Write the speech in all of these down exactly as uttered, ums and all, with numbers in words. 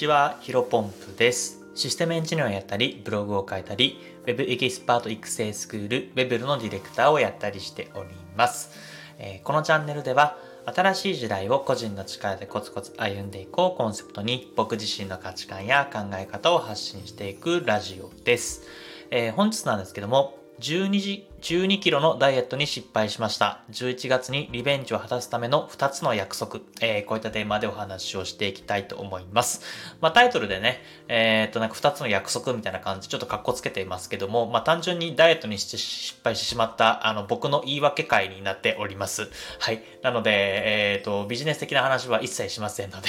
ちは、ヒロポンプです。システムエンジニアをやったり、ブログを書いたり、Web エキスパート育成スクール、Web のディレクターをやったりしております。えー、このチャンネルでは、新しい時代を個人の力でコツコツ歩んでいこうコンセプトに、僕自身の価値観や考え方を発信していくラジオです。えー、本日なんですけども、じゅうにキロのダイエットに失敗しました。じゅういちがつにリベンジを果たすためのふたつの約束。えー、こういったテーマでお話をしていきたいと思います。まあタイトルでね、えー、っとなんかふたつの約束みたいな感じ、ちょっとカッコつけていますけども、まあ単純にダイエットにして失敗してしまった、あの僕の言い訳会になっております。はい。なので、えー、っとビジネス的な話は一切しませんので、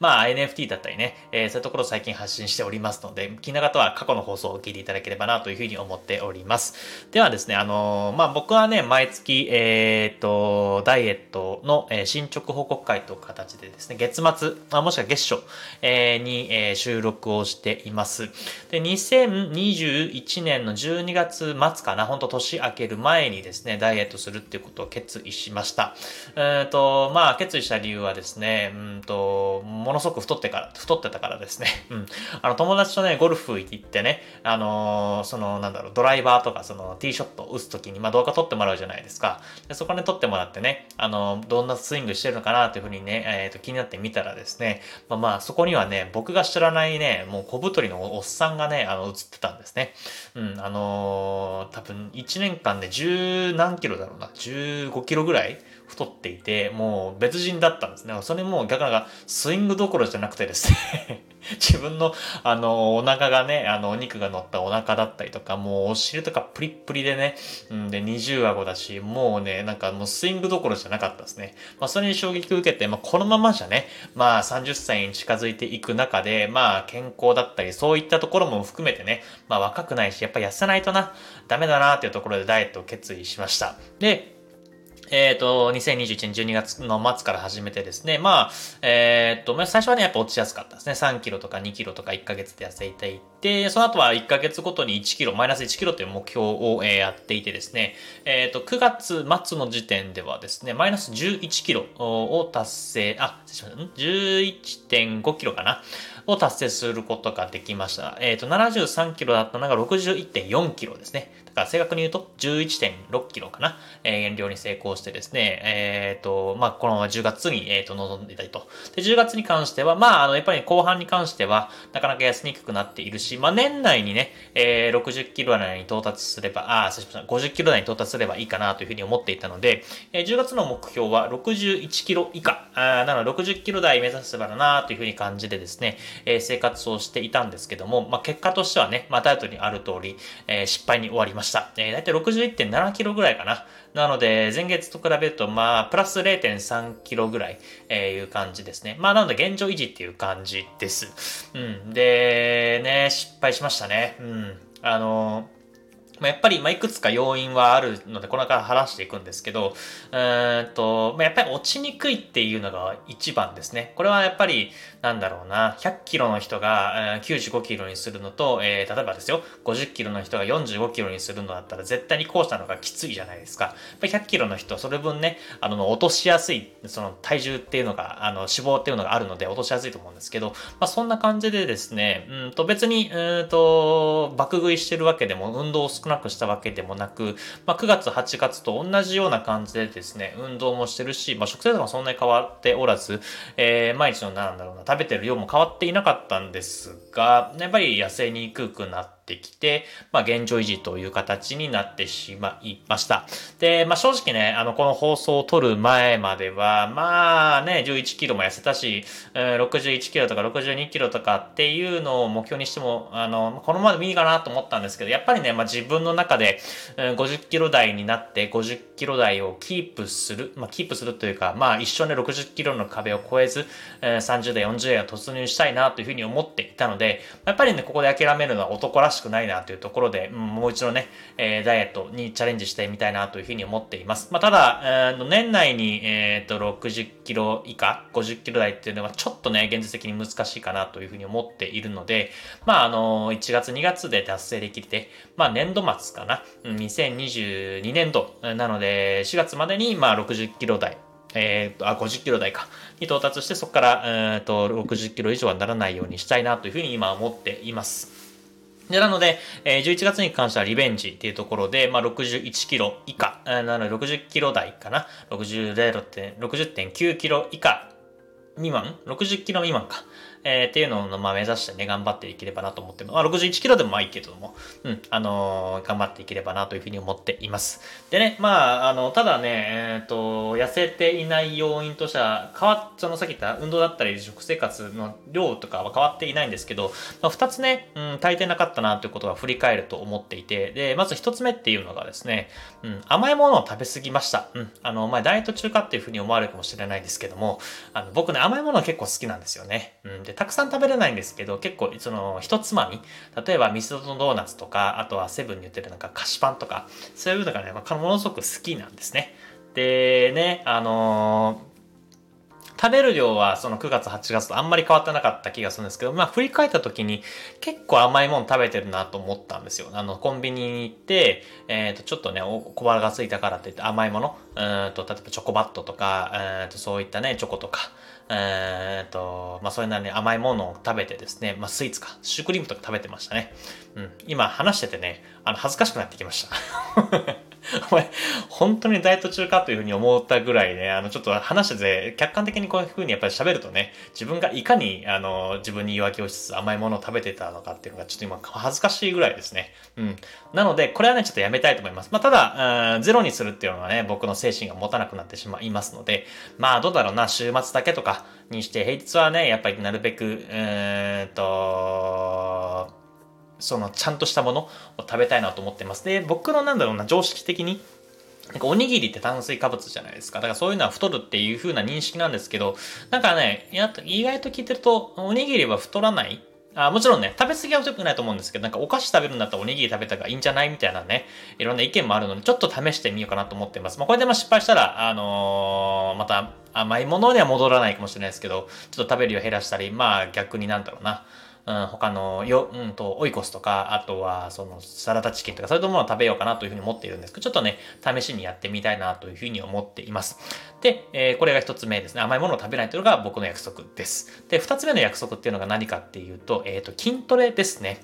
まあ エヌエフティー だったりね、えー、そういうところを最近発信しておりますので、気になる方は過去の放送を聞いていただければなというふうに思っております。ではですね、あの、まあ、僕はね、毎月、えっと、ダイエットの進捗報告会という形でですね、月末、あもしくは月初、えー、に、えー、収録をしています。で、にせんにじゅういちねんのじゅうにがつ末かな、ほんと年明ける前にですね、ダイエットするっていうことを決意しました。えっと、まあ、決意した理由はですね、うんと、ものすごく太ってから、太ってたからですね、うん。あの、友達とね、ゴルフ行ってね、あの、その、なんだろう、ドライバーとか、その、ティーショットを打つときに、まあ、動画撮ってもらうじゃないですか。で、そこで撮ってもらってね、あの、どんなスイングしてるのかなというふうにね、えっと、気になってみたらですね、まあまあ、そこにはね、僕が知らないね、もう小太りのおっさんがね、あの、映ってたんですね。うん、あのー、多分いちねんかんで十何キロだろうな、じゅうごキロぐらい太っていて、もう別人だったんですね。それも逆なんか、スイングどころじゃなくてですね、自分の、あの、お腹がね、あの、お肉が乗ったお腹だったりとか、もうお尻とかプリップリでね、うん、で、二重顎だし、もうね、なんかもうスイングどころじゃなかったですね。まあ、それに衝撃を受けて、まあ、このままじゃね、まあ、さんじゅっさいに近づいていく中で、まあ、健康だったり、そういったところも含めてね、まあ、若くないし、やっぱ痩せないとな、ダメだな、というところでダイエットを決意しました。で、えっと、にせんにじゅういちねんじゅうにがつの末から始めてですね、まあ、えっと、最初はね、やっぱ落ちやすかったですね。さんキロとかにキロとかいっかげつで痩せていって、その後はいっかげつごとにいちキロ、マイナスいちキロという目標をやっていてですね、えっと、くがつまつの時点ではですね、マイナスじゅういちキロを達成、あ、失礼しました。じゅういってんごキロかなを達成することができました。えっと、ななじゅうさんキロだったのが ろくじゅういってんよんキロですね。だから正確に言うと じゅういってんろくキロかな、えー、減量に成功してしてですね、えっと、まあ、このままじゅうがつに、えっと、臨んでいたりと。で、じゅうがつに関しては、まあ、あの、やっぱり後半に関しては、なかなか痩せにくくなっているし、まあ、年内にね、えー、ろくじゅっキロ台に到達すれば、あ、失礼しました、ごじゅっキロ台に到達すればいいかなというふうに思っていたので、えー、じゅうがつの目標はろくじゅういちキロ以下、あなのでろくじゅっキロ台目指せばなというふうに感じでですね、えー、生活をしていたんですけども、まあ、結果としてはね、まあ、タイトルにある通り、えー、失敗に終わりました。えー、だいたい ろくじゅういってんななキロぐらいかな。なので、前月と比べると、まあ、プラス れいてんさんキロぐらい、えー、いう感じですね。まあ、なので、現状維持っていう感じです。うん。で、ね、失敗しましたね。うん。あのー、まあ、やっぱり、まあ、いくつか要因はあるので、これから話していくんですけど、うーんと、まあ、やっぱり落ちにくいっていうのが一番ですね。これはやっぱり、なんだろうな、ひゃっキロの人がきゅうじゅうごキロにするのと、えー、例えばですよ、ごじゅっキロの人がよんじゅうごキロにするのだったら、絶対に後者の方がきついじゃないですか。やっぱひゃっキロの人はそれ分ね、あの、落としやすい、その体重っていうのが、あの、脂肪っていうのがあるので、落としやすいと思うんですけど、まあ、そんな感じでですね、うんと、別に、うーんと、爆食いしてるわけでも、運動を少なくなくしたわけでもなく、まあ、くがつはちがつと同じような感じでですね、運動もしてるし、まあ、食生活もそんなに変わっておらず、えー、毎日のなんだろうな、食べてる量も変わっていなかったんですが、やっぱり痩せにくくなってできて、まあ、現状維持という形になってしまいました。で、まあ、正直ね、あの、この放送を撮る前までは、まあね、じゅういちキロも痩せたし、ろくじゅういちキロとかろくじゅうにキロとかっていうのを目標にしても、あの、このままでもいいかなと思ったんですけど、やっぱりね、まあ、自分の中で、ごじゅっキロ台になって、ごじゅっキロ台をキープする、まあ、キープするというか、まあ、一生ね、ろくじゅっキロの壁を超えず、さんじゅうだい、よんじゅうだいを突入したいなというふうに思っていたので、やっぱりね、ここで諦めるのは男らしくないなというところで、もう一度ね、えー、ダイエットにチャレンジしてみたいなというふうに思っています。まあ、ただ、えー、年内に、えー、とろくじゅっキロ以下、ごじゅっキロ台っていうのはちょっとね、現実的に難しいかなというふうに思っているので、まあ、あの、いちがつにがつで達成できて、まあ、年度末かな、にせんにじゅうにねん度なので、しがつまでに、まあ、ろくじゅっキロ台。えー、とあごじゅっキロ台かに到達して、そこから、えー、とろくじゅっキロ以上はならないようにしたいなというふうに今思っています。でなので、えー、じゅういちがつに関してはリベンジっていうところで、まあ、ろくじゅういちキロ以下、えー、なのでろくじゅっキロ台かな、ろくじゅうてんきゅうキロ以下未満、ろくじゅっキロ未満か、えー、っていうのを、まあ、目指してね、頑張っていければなと思ってます。まあ、ろくじゅういちキロでもまあいいけども、うん、あのー、頑張っていければなというふうに思っています。でね、まあ、あの、ただね、えっと、痩せていない要因としては、変わっ、そのさっき言った運動だったり、食生活の量とかは変わっていないんですけど、まあ、ふたつね、うん、足りてなかったなということは振り返ると思っていて、で、まずひとつめっていうのがですね、うん、甘いものを食べ過ぎました。うん、あの、まあ、ダイエット中かっていうふうに思われるかもしれないですけども、あの、僕ね、甘いもの結構好きなんですよね。うんでたくさん食べれないんですけど、結構その一つまみ、例えばミスドのドーナツとか、あとはセブンに売ってるなんか菓子パンとか、そういうのがね、まあ、ものすごく好きなんですね。でね、あのー、食べる量はそのくがつはちがつとあんまり変わってなかった気がするんですけど、まあ振り返った時に結構甘いもの食べてるなと思ったんですよ。あのコンビニに行って、えー、とちょっとね小腹が空いたからって言って甘いもの、うーんと例えばチョコバットとか、うーんとそういったねチョコとか。えー、っと、まあ、それなりに甘いものを食べてですね、まあ、スイーツか、シュークリームとか食べてましたね。うん。今話しててね、あの、恥ずかしくなってきました。お前、本当にダイエット中かというふうに思ったぐらいね、あの、ちょっと話してて、客観的にこういうふうにやっぱり喋るとね、自分がいかに、あの、自分に言い訳をしつつ甘いものを食べてたのかっていうのが、ちょっと今、恥ずかしいぐらいですね。うん。なので、これはね、ちょっとやめたいと思います。まあ、ただ、うん、ゼロにするっていうのはね、僕の精神が持たなくなってしまいますので、まあ、どうだろうな、週末だけとかにして、平日はね、やっぱりなるべく、えーっと、そのちゃんとしたものを食べたいなと思ってます。で、僕のなんだろうな、常識的になんかおにぎりって炭水化物じゃないですか。だからそういうのは太るっていう風な認識なんですけど、なんかね、や意外と聞いてるとおにぎりは太らない、あもちろんね、食べ過ぎは良くないと思うんですけど、なんかお菓子食べるんだったらおにぎり食べた方がいいんじゃないみたいなね、いろんな意見もあるので、ちょっと試してみようかなと思っています。まあこれでまあ失敗したら、あのー、また甘いものには戻らないかもしれないですけど、ちょっと食べる量減らしたり、まあ逆になんだろうな。うん、他のよ、うんと、オイコスとか、あとは、その、サラダチキンとか、そういうものを食べようかなというふうに思っているんですけど、ちょっとね、試しにやってみたいなというふうに思っています。で、えー、これが一つ目ですね。甘いものを食べないというのが僕の約束です。で、二つ目の約束っていうのが何かっていうと、えっと、筋トレですね。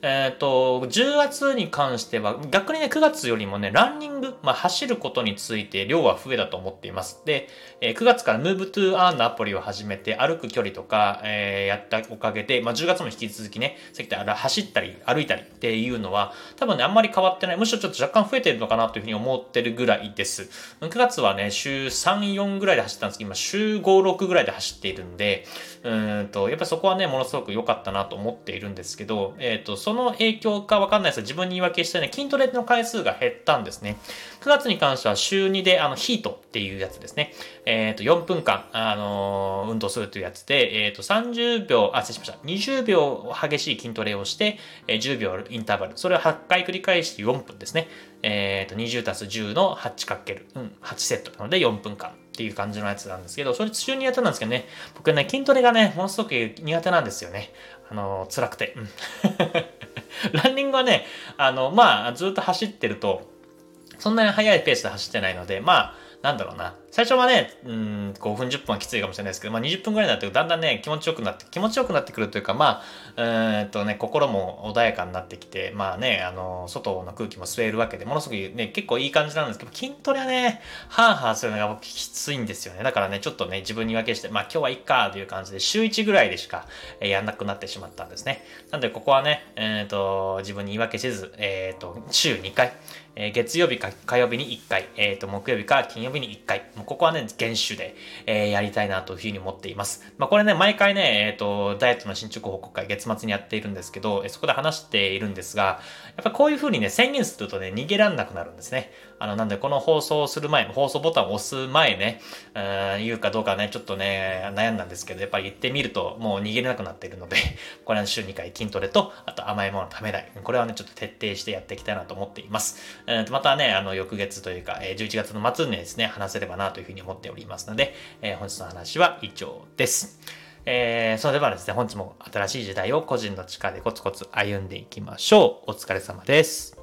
えっと、じゅうがつに関しては、逆にね、くがつよりもね、ランニング、まあ、走ることについて量は増えたと思っています。で、えー、くがつから Move to Earn のアプリを始めて、歩く距離とか、えー、やったおかげで、まあ、じゅうがつも引き続きね、さっき言った走ったり、歩いたりっていうのは、多分ね、あんまり変わってない。むしろちょっと若干増えてるのかなというふうに思ってるぐらいです。くがつはね、週さん、よんぐらいで走ったんですけど、今週ご、ろくぐらいで走っているんで、うーんと、やっぱりそこはね、ものすごく良かったなと思っているんですけど、えっと、その影響かわかんないですが、自分に言い訳してね、筋トレの回数が減ったんですね。くがつに関しては週にで、あの、ヒートっていうやつですね。えっと、よんぷんかん、あのー、運動するというやつで、えっと、さんじゅうびょう、あ、失礼しました。にじゅうびょう激しい筋トレをして、じゅうびょうインターバル。それをはっかい繰り返してよんぷんですね。えっと、にじゅうたすじゅうの はち×、うん、はちセットなのでよんぷんかん。っていう感じのやつなんですけど、それ週にやってたんですけどね、僕ね、筋トレがね、ものすごく苦手なんですよね。あの、辛くて。うん、ランニングはね、あの、まあ、ずっと走ってると、そんなに速いペースで走ってないので、まあ、なんだろうな。最初はね、うん、ごふんじゅっぷんはきついかもしれないですけど、まあにじゅっぷんぐらいになってだんだんね、気持ちよくなって、気持ちよくなってくるというか、まあ、えー、っとね、心も穏やかになってきて、まあね、あの、外の空気も吸えるわけで、ものすごくね、結構いい感じなんですけど、筋トレはね、ハーハーするのが僕きついんですよね。だからね、ちょっとね、自分に分けして、まあ今日はいっかという感じで、週いちぐらいでしかやんなくなってしまったんですね。なんでここはね、えー、っと、自分に言い訳せず、えー、っと、週にかい、えー、月曜日か火曜日にいっかい、えー、っと、木曜日か金曜日にいっかい、ここはね、厳守で、えー、やりたいなというふうに思っています。まあこれね、毎回ね、えっと、ダイエットの進捗報告会、月末にやっているんですけど、そこで話しているんですが、やっぱこういうふうにね、宣言するとね、逃げらんなくなるんですね。あの、なんでこの放送をする前、放送ボタンを押す前ね、うーん、言うかどうかね、ちょっとね、悩んだんですけど、やっぱり言ってみると、もう逃げれなくなっているので、これは週にかい筋トレと、あと甘いものを食べない。これはね、ちょっと徹底してやっていきたいなと思っています。えー、またね、あの、翌月というか、じゅういちがつの末にですね、話せればなというふうに思っておりますので、えー、本日の話は以上です。えー、それではですね、本日も新しい時代を個人の力でコツコツ歩んでいきましょう。お疲れ様です。